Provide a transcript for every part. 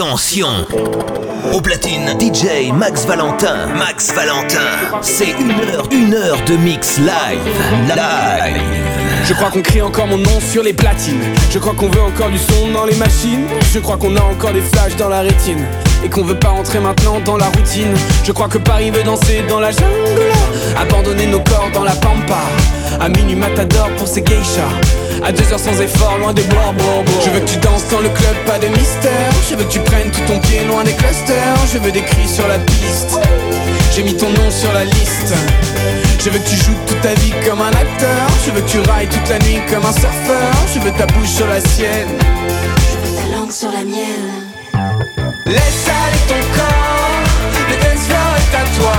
Attention au platine, DJ Max Valentin. Max Valentin, c'est une heure de mix live. Je crois qu'on crie encore mon nom sur les platines. Je crois qu'on veut encore du son dans les machines. Je crois qu'on a encore des flashs dans la rétine et qu'on veut pas rentrer maintenant dans la routine. Je crois que Paris veut danser dans la jungle, abandonner nos corps dans la pampa. À minuit matador pour ces geishas, à 2 heures sans effort, loin des bois. Je veux que tu danses dans le club, pas de mystère. Je veux que tu prennes tout ton pied loin des clusters. Je veux des cris sur la piste, j'ai mis ton nom sur la liste. Je veux que tu joues toute ta vie comme un acteur. Je veux que tu railles toute la nuit comme un surfeur. Je veux ta bouche sur la sienne, je veux ta langue sur la mienne. Laisse aller ton corps, le dance floor est à toi.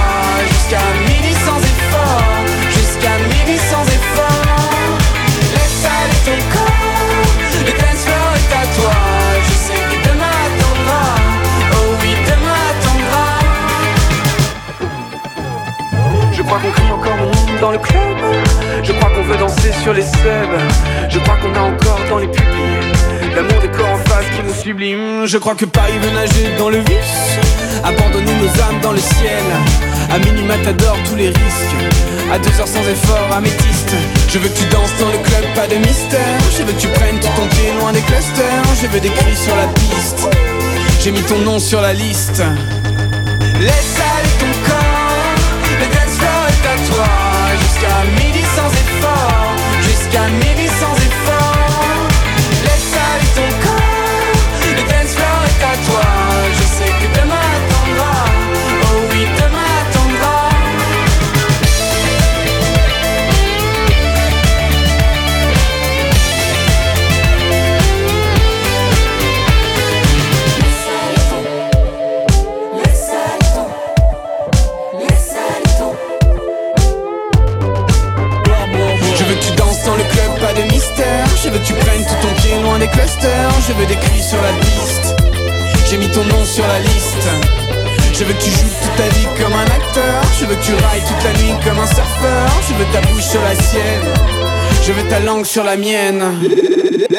Jusqu'à midi sans effort, jusqu'à midi sans effort. Laisse aller ton corps, le dance floor est à toi. Je sais que demain attendra, oh oui demain attendra. Je crois qu'on crie encore mon nom dans le club. Je crois qu'on veut danser sur les sèves. Je crois qu'on a encore dans les pupilles l'amour des corps en face qui nous sublime. Je crois que Paris veut nager dans le vice, abandonner nos âmes dans le ciel. À minuit matador tous les risques, à 2 heures sans effort améthyste. Je veux que tu danses dans le club, pas de mystère. Je veux que tu prennes tout ton pied loin des clusters. Je veux des cris sur la piste, j'ai mis ton nom sur la liste. Laisse aller ton corps, le dance floor est à toi. Jusqu'à midi sans effort, jusqu'à midi sans effort. Ton corps, le dance floor est à toi. Je sais que demain attendra, oh oui demain attendra. Laisse aller ton. Je veux que tu danses dans le club, pas de mystère. Je veux que tu prennes tout ton pied loin des clusters. Je veux des cris sur la piste, j'ai mis ton nom sur la liste. Je veux que tu joues toute ta vie comme un acteur. Je veux que tu railles toute la nuit comme un surfeur. Je veux ta bouche sur la sienne, je veux ta langue sur la mienne.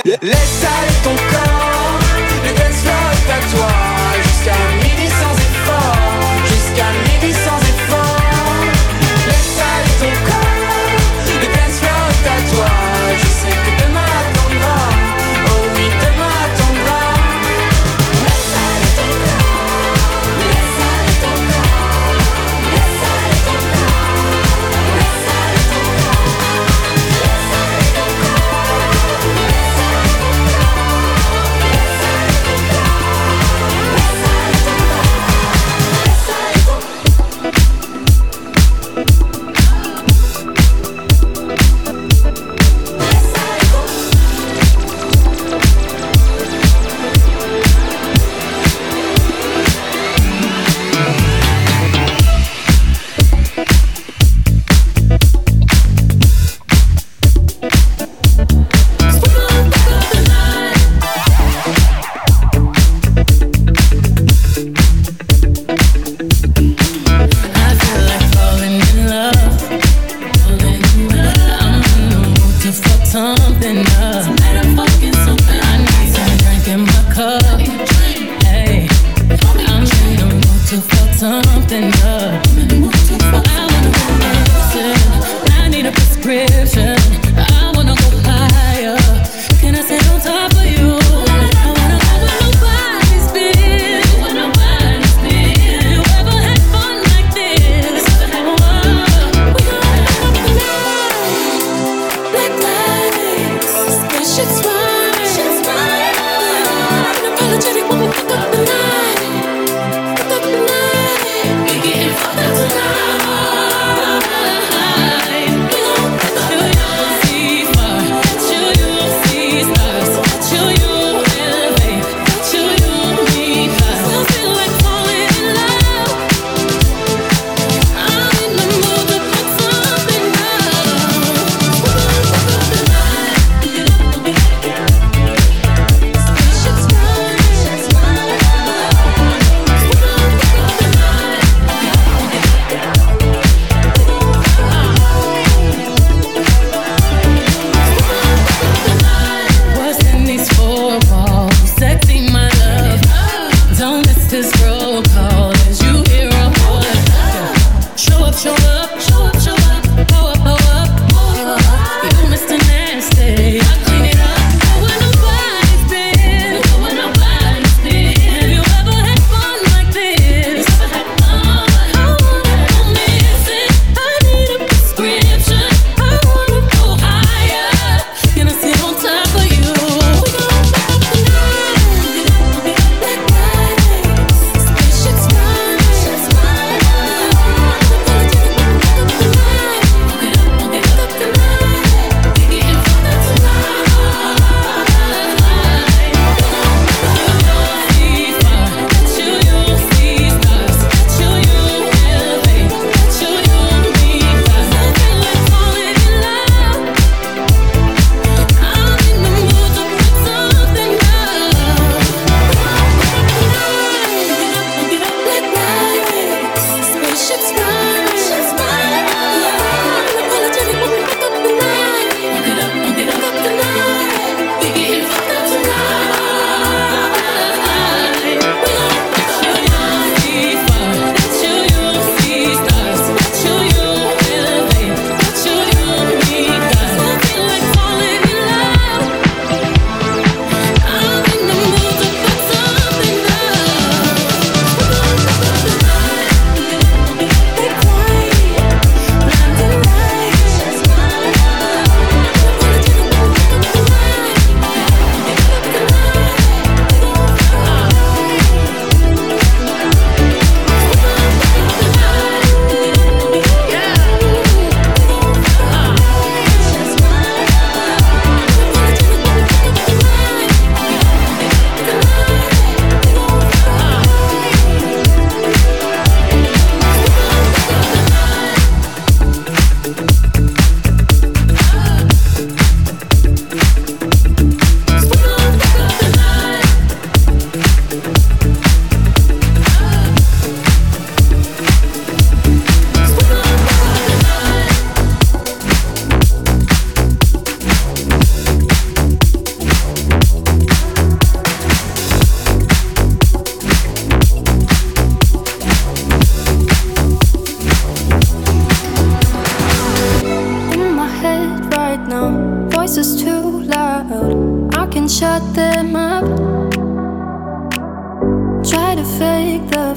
Laisse aller ton corps, le dance floor est à toi. Jusqu'à midi sans effort, jusqu'à midi sans effort. Laisse aller ton corps, le dance floor est à toi. Je sais que demain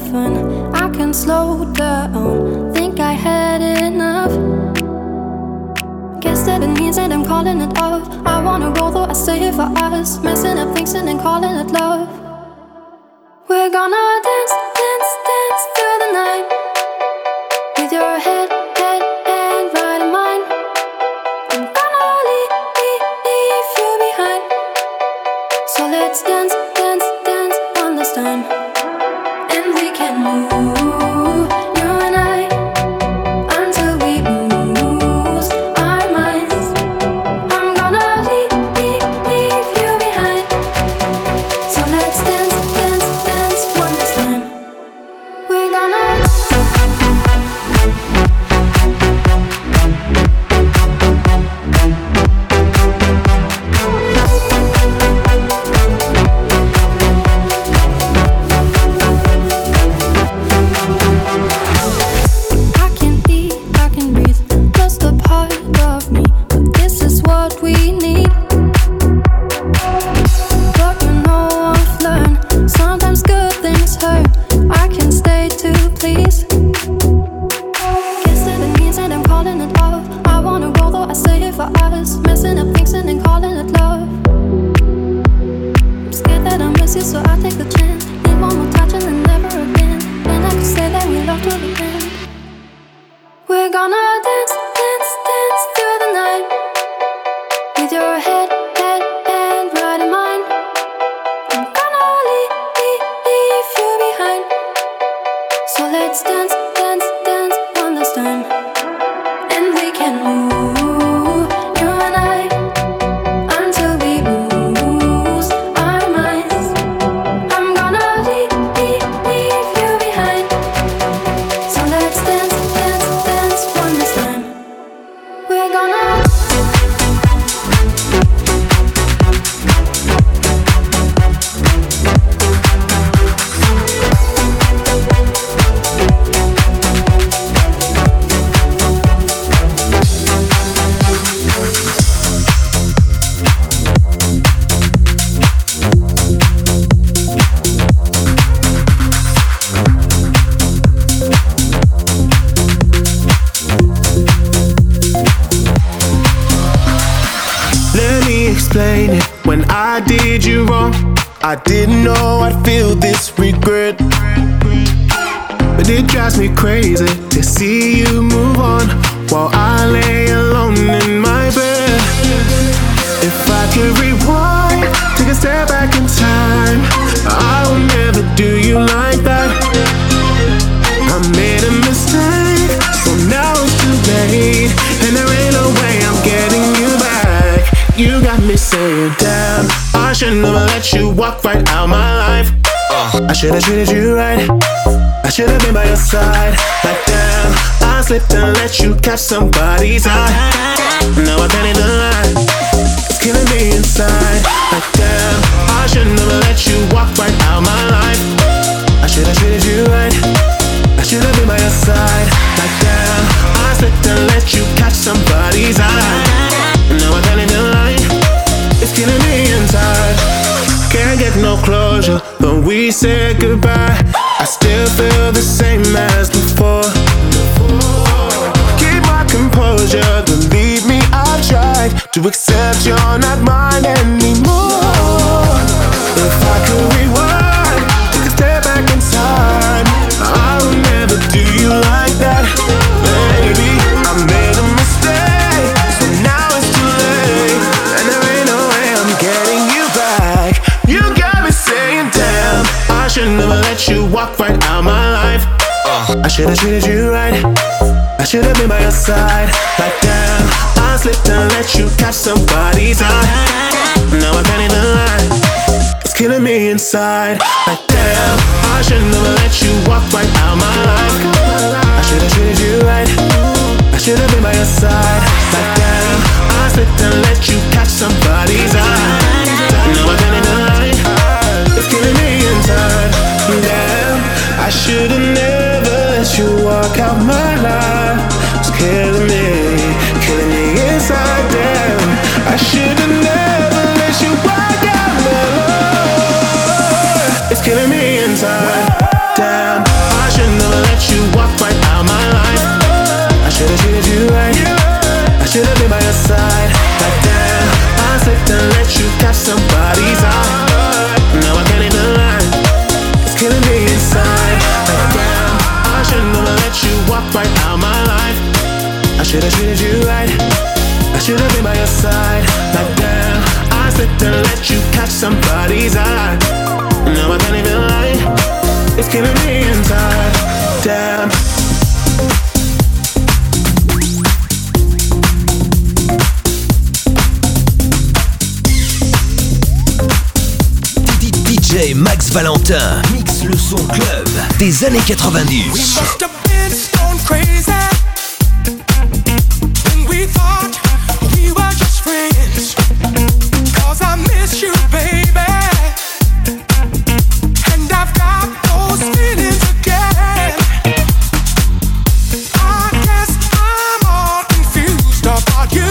heaven. I can slow down, think I had enough. Guess that it means that I'm calling it off. I wanna roll though I say it for us. Messing up things and then calling it love. We're gonna dance, dance, dance through the night. With your head, head, and right in mine. I'm gonna leave you behind. So let's dance, dance, dance on this time. And we can move. I didn't know I'd feel this regret, but it drives me crazy to see you move on while I lay alone in my bed. If I could rewind, take a step back in time, I would never do you like that. I made a mistake, so now it's too late, and there ain't no way I'm getting you back. You got me saying damn, I shouldn't have let you walk right out of my life. I should've treated you right, I should've been by your side. Like damn, I slipped and let you catch somebody's eye. Now I can't even lie, it's killing me inside. Like damn, I shouldn't have let you walk right out of my life. I should've treated you right, I should've been by your side. Like damn, I slipped and let you catch somebody's eye. Now I can't even lie, it's killing me inside. Can't get no closure, but we said goodbye. I still feel the same as before. Keep my composure, believe me, I've tried to accept you're not mine anymore. If I could rewind, take a step back in time, I would never do you like that. Baby, I made a mistake, so now it's too late, and there ain't no getting you back. You got me saying damn, I should never let you walk right out of my life. I should have treated you right, I should have been by your side. Like damn, I slipped and let you catch somebody's eye. Now I can't even lie, it's killing me inside. Like damn, I should never let you walk right out of my life. I should have treated you right, I should have been by your side. Like damn, I slipped and let you catch somebody's eye. Now I can't deny, it's killing me inside. Damn, I should've never let you walk out my life. It's killing me inside. Damn, I should've never let you walk out my life. It's killing me inside. Damn. got somebody's eye. Now I can't even lie, it's killing me inside. Like damn, I should never let you walk right out my life. I should have treated you right, I should have been by your side. Like damn, I slipped and let you catch somebody's eye. Now I can't even lie, it's killing me inside. Damn. DJ Max Valentin mixe le son club des années 90. We must have been stone crazy when we thought we were just friends. 'Cause I miss you, baby. And I've got those feelings again. I guess I'm all confused about you.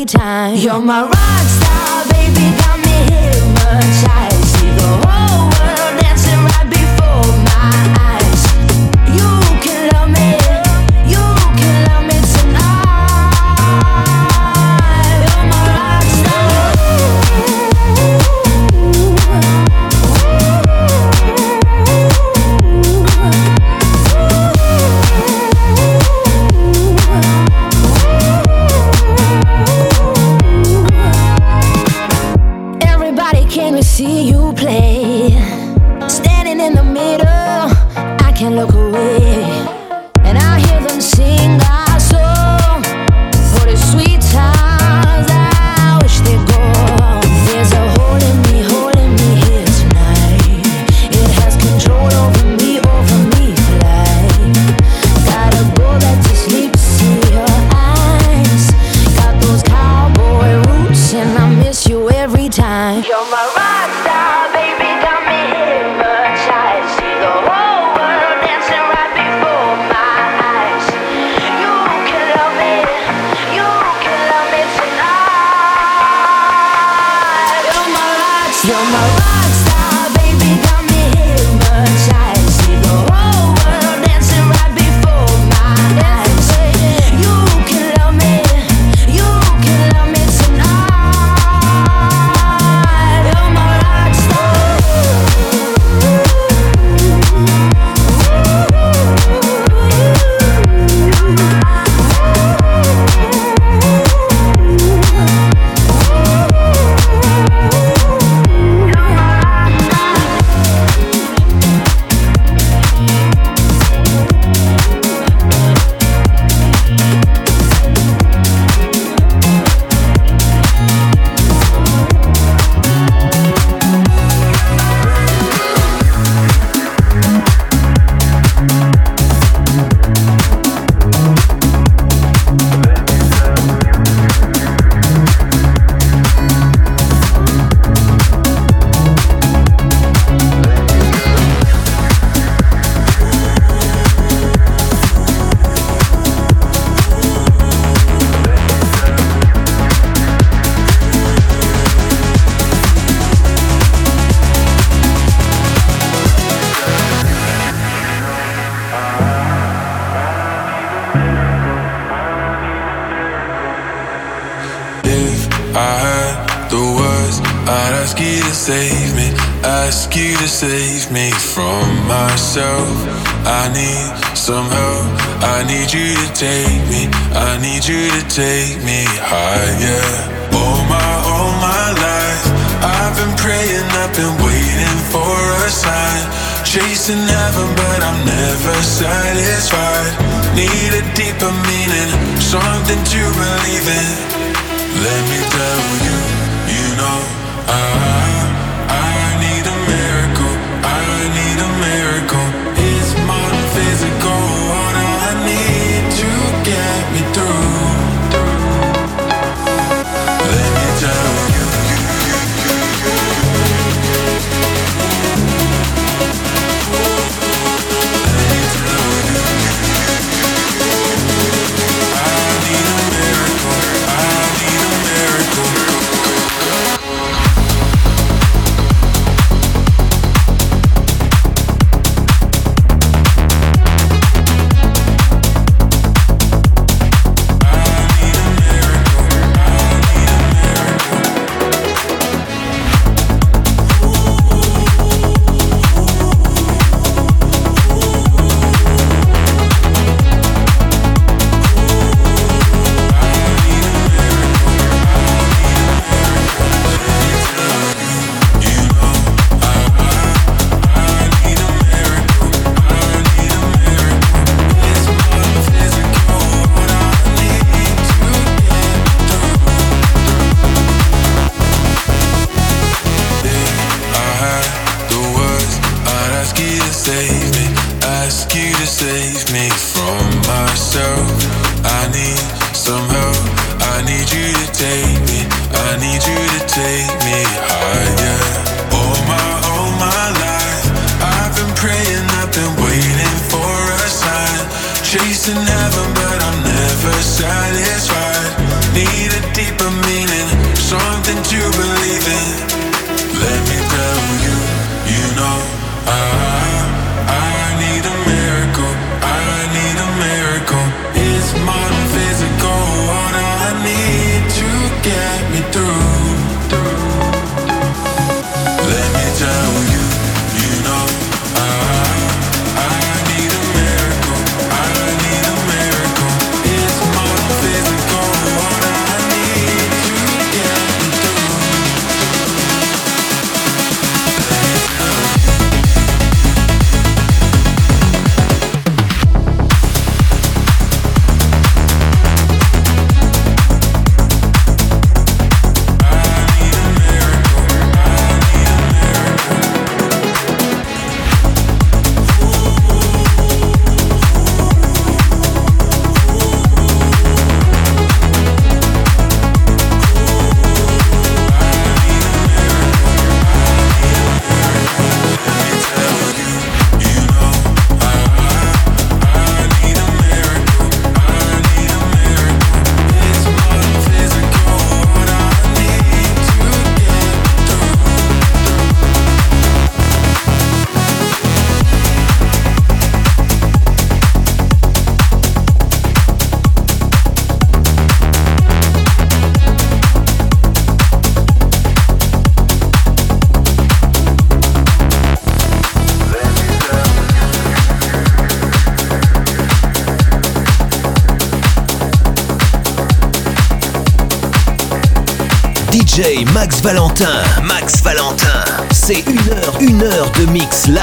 every time. You're my rock star, baby, got me hypnotized. See the whole world dancing right before my eyes. You can love me tonight. You're my rock star. Everybody came to see you play. Standing in the middle, I can't look away. Chasing heaven, but I'm never satisfied. Need a deeper DJ Max Valentin. Max Valentin, c'est une heure de mix live.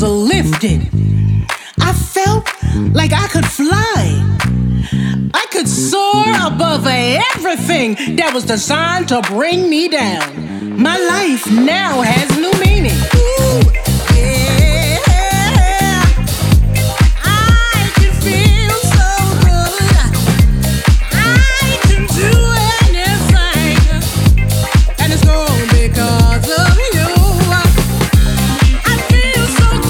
Lifted. I felt like I could fly. I could soar above everything that was designed to bring me down. My life now has new meaning. Ooh, yeah. I can feel so good. I can do anything. And it's all because of you. It's all because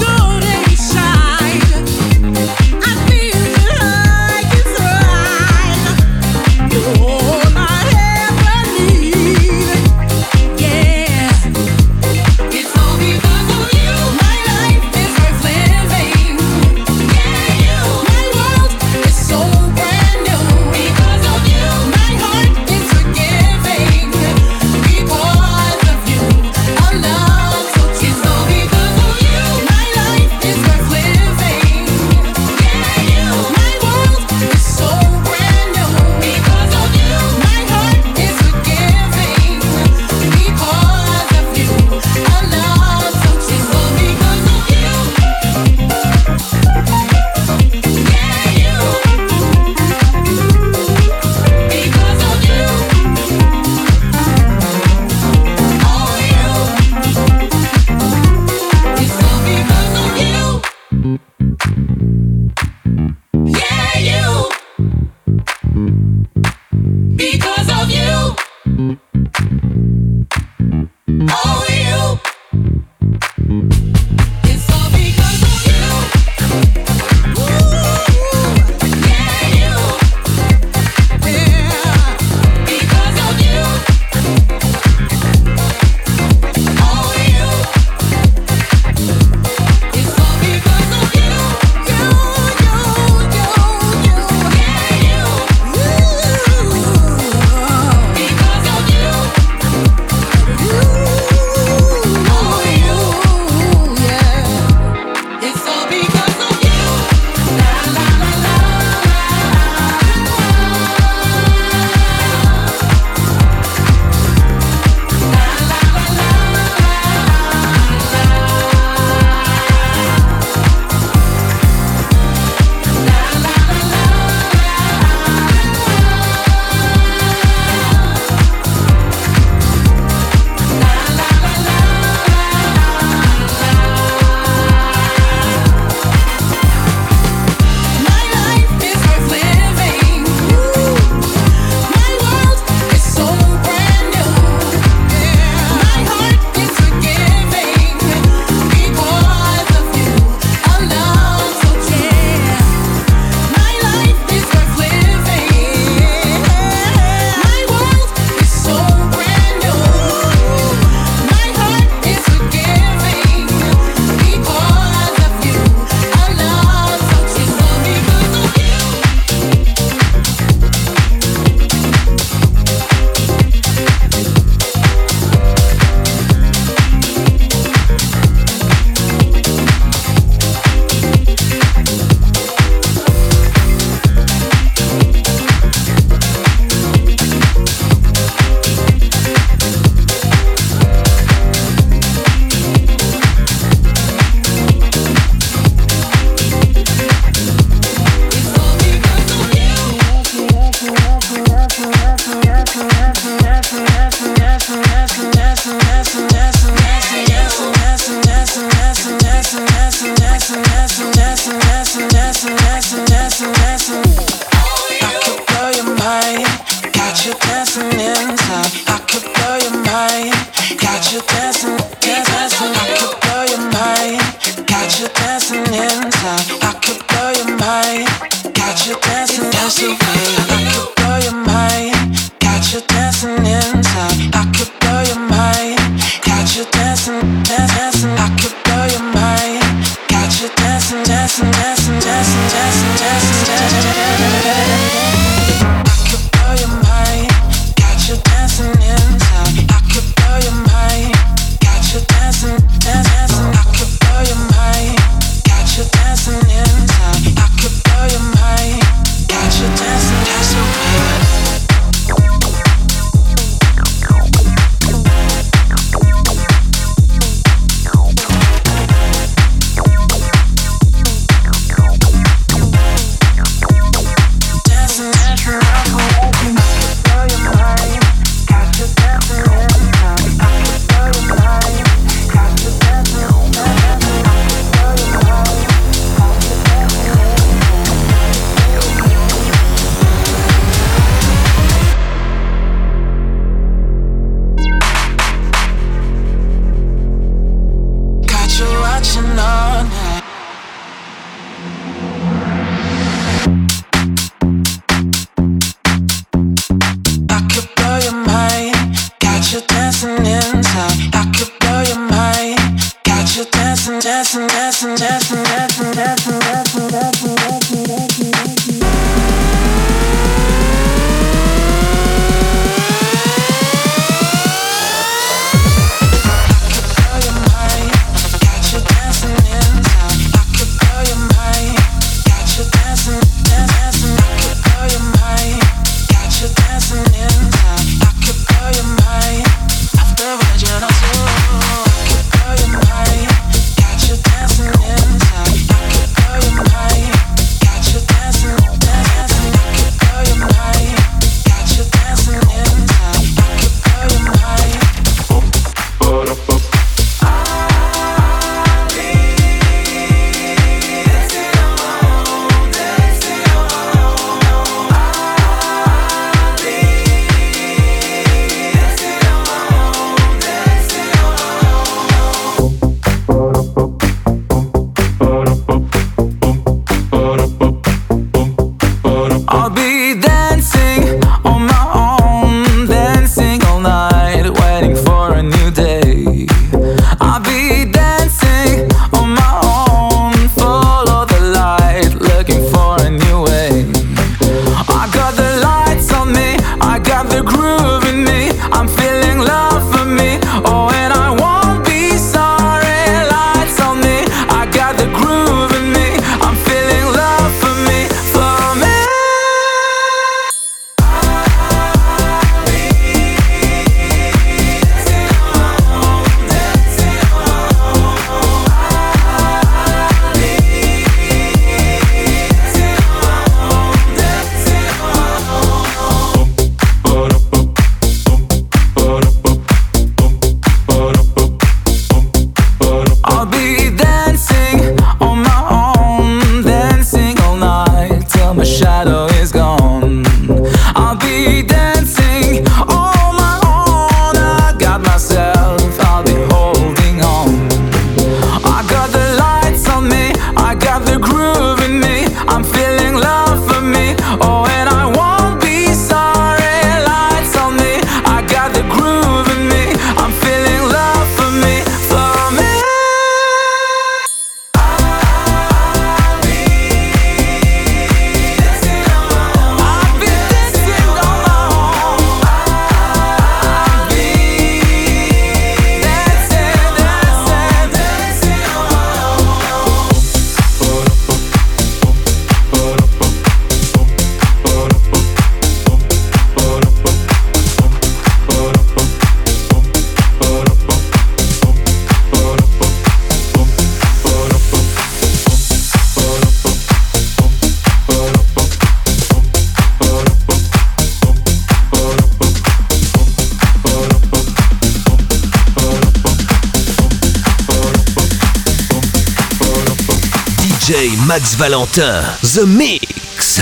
DJ Max Valentin, The Mix,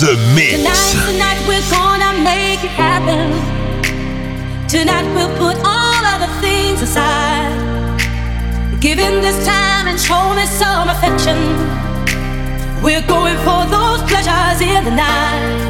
The Mix. Tonight we're gonna make it happen. Tonight we'll put all other things aside. Giving this time and show me some affection. We're going for those pleasures in the night.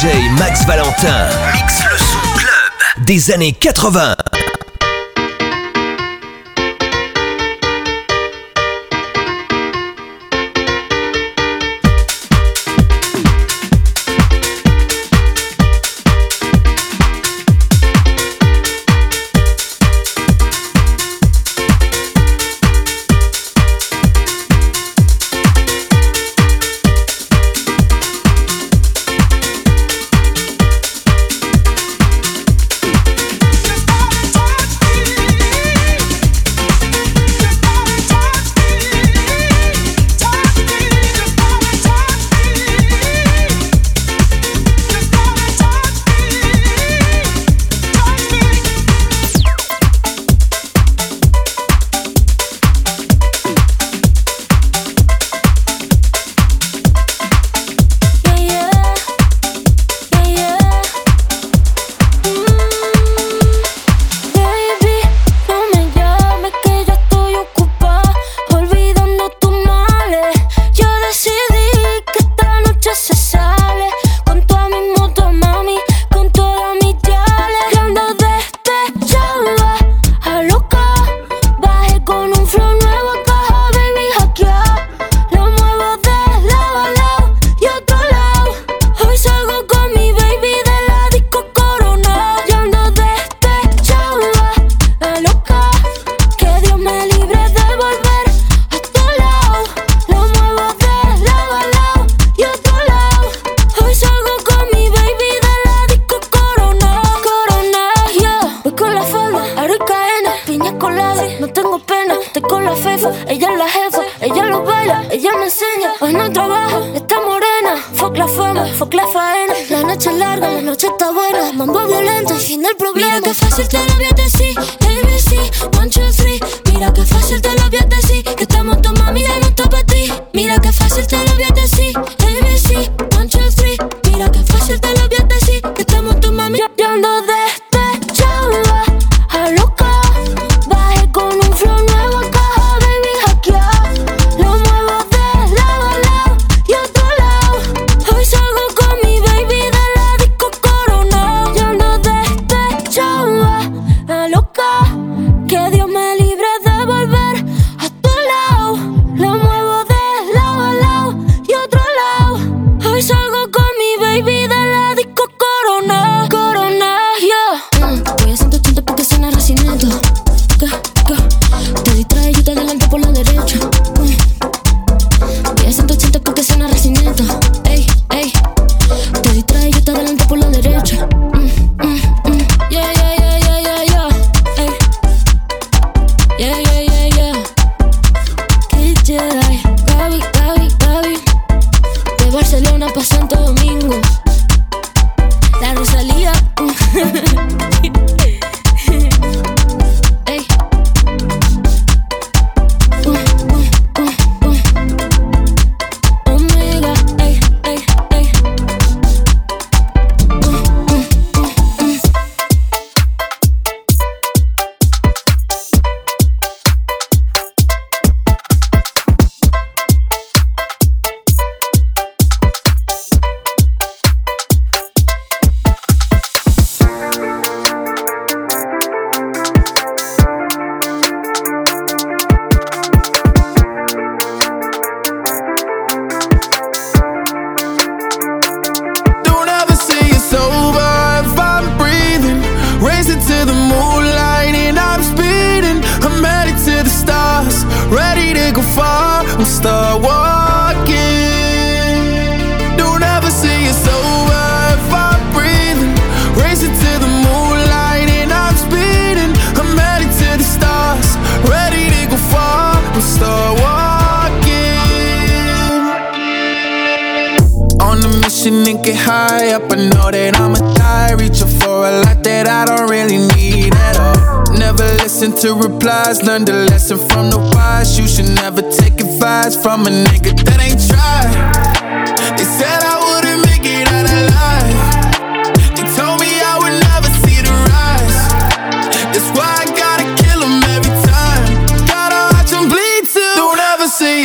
DJ Max Valentin mixe le son club des années 80.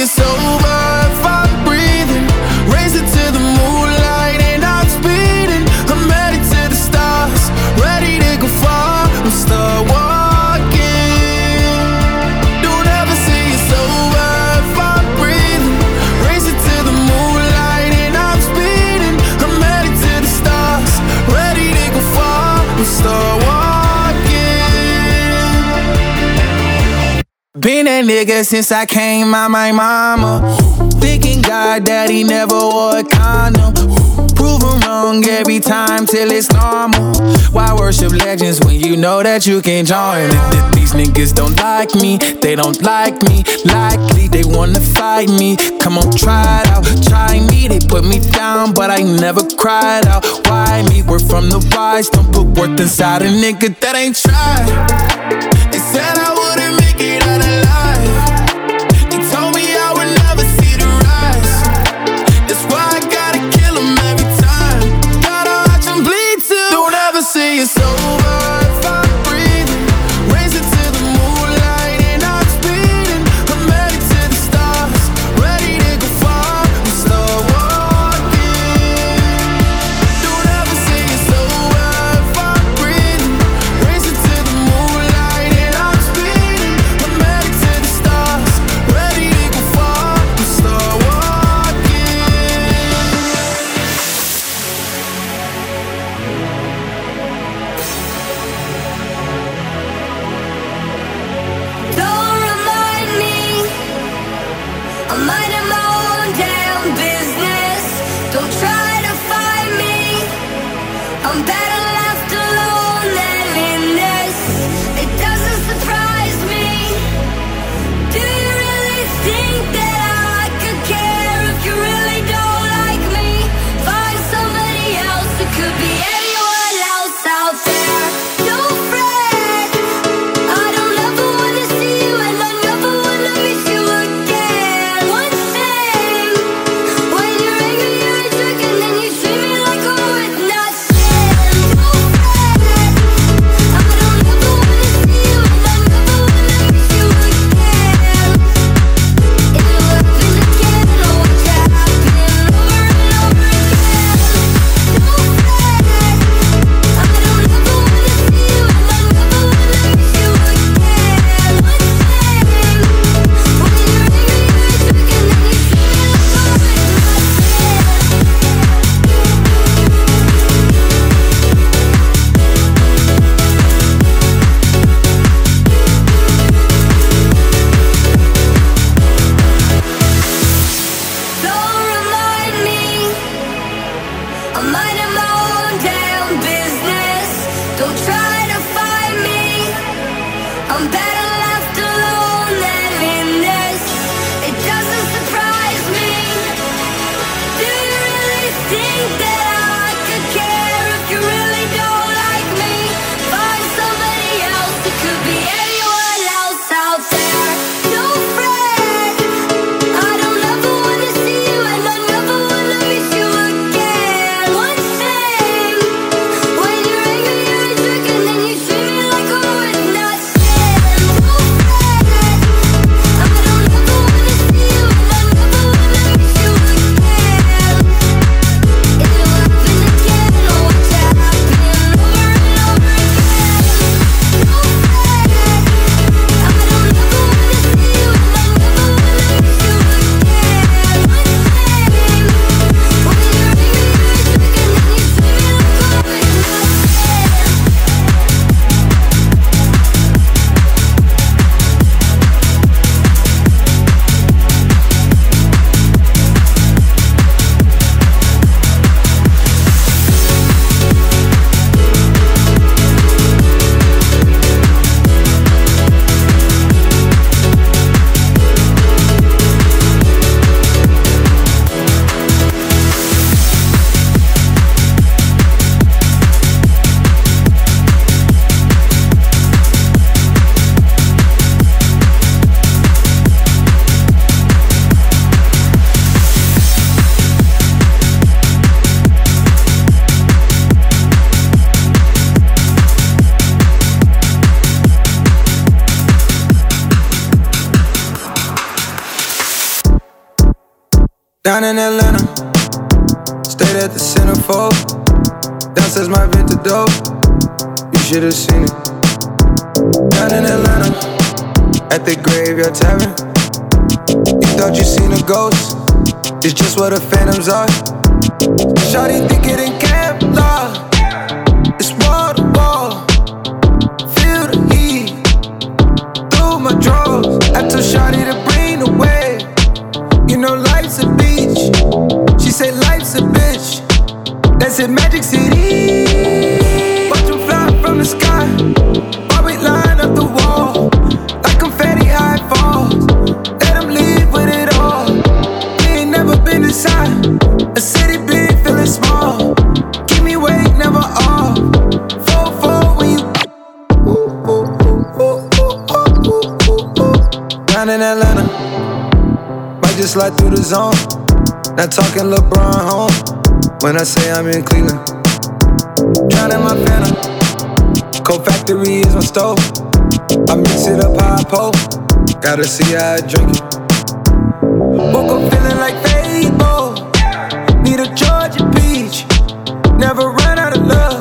It's over if I'm breathing. Raise it to the moonlight and I'm speeding. been a nigga since I came out my mama. Thinking God daddy never wore a condom. Proving wrong every time till it's normal. Why worship legends when you know that you can join? These niggas don't like me, they don't like me. Likely they wanna fight me. Come on, try it out, try me. They put me down, but I never cried out. Why me? We're from the wise. Don't put worth inside a nigga that ain't tried. They said I wouldn't make it out alive. It's over if I'm breathing. Racing to the moonlight and I'm speeding. I'm headed to the stars, ready to go far. We start walking. Don't ever say it's over if I'm breathing. Racing to the moonlight and I'm speeding. I'm headed to the stars, ready to go far. We start walking. I'm minding my own damn business. Don't try to find me. I'm better left alone than in this. It doesn't surprise me. Do you really think that I could care if you really don't like me? Find somebody else. It could be anyone else out there. Don't fret. Down in Atlanta, stayed at the centerfold. Downstairs my Venta dope, you should have seen it. Down in Atlanta, at the Graveyard Tavern. You thought you seen a ghost, it's just where the phantoms are. Shawty think it in camp law, it's wall to wall. Feel the heat, through my drawers, after life's a bitch. That's in Magic City. Watch them fly from the sky. While we line up the wall. Like confetti high falls. Let them leave with it all. We ain't never been inside a city big feeling small. Keep me awake, never off. 4-4 when you. Down in Atlanta. Might just slide through the zone. Not talking LeBron home. When I say I'm in Cleveland, drowning my phantom. Coke Factory is my stove. I mix it up how I pour. Gotta see how I drink it. Woke up feeling like Fable. Need a Georgia peach. Never run out of love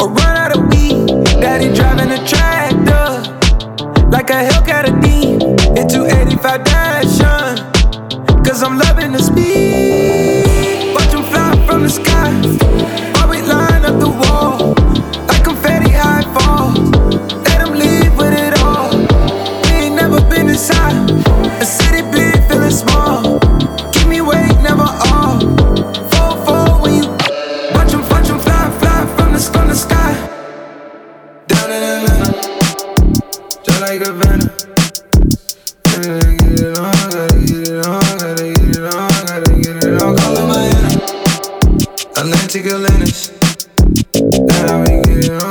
or run out of weed. Daddy driving a tractor like a Hellcat or D. Into 85 Dashun, 'cause I'm loving the speed. From the sky, while we line up the wall, like confetti high falls. Let them leave with it all. We ain't never been inside a city big feeling small. Keep me awake, never off. 4-4 when you watch them fly from the sky. Down in Atlanta, just like Havana. Gotta get it on, gotta get it on, gotta get it on, gotta get it on. Call it Miami. Atlantic Atlantis, that's how we get it on.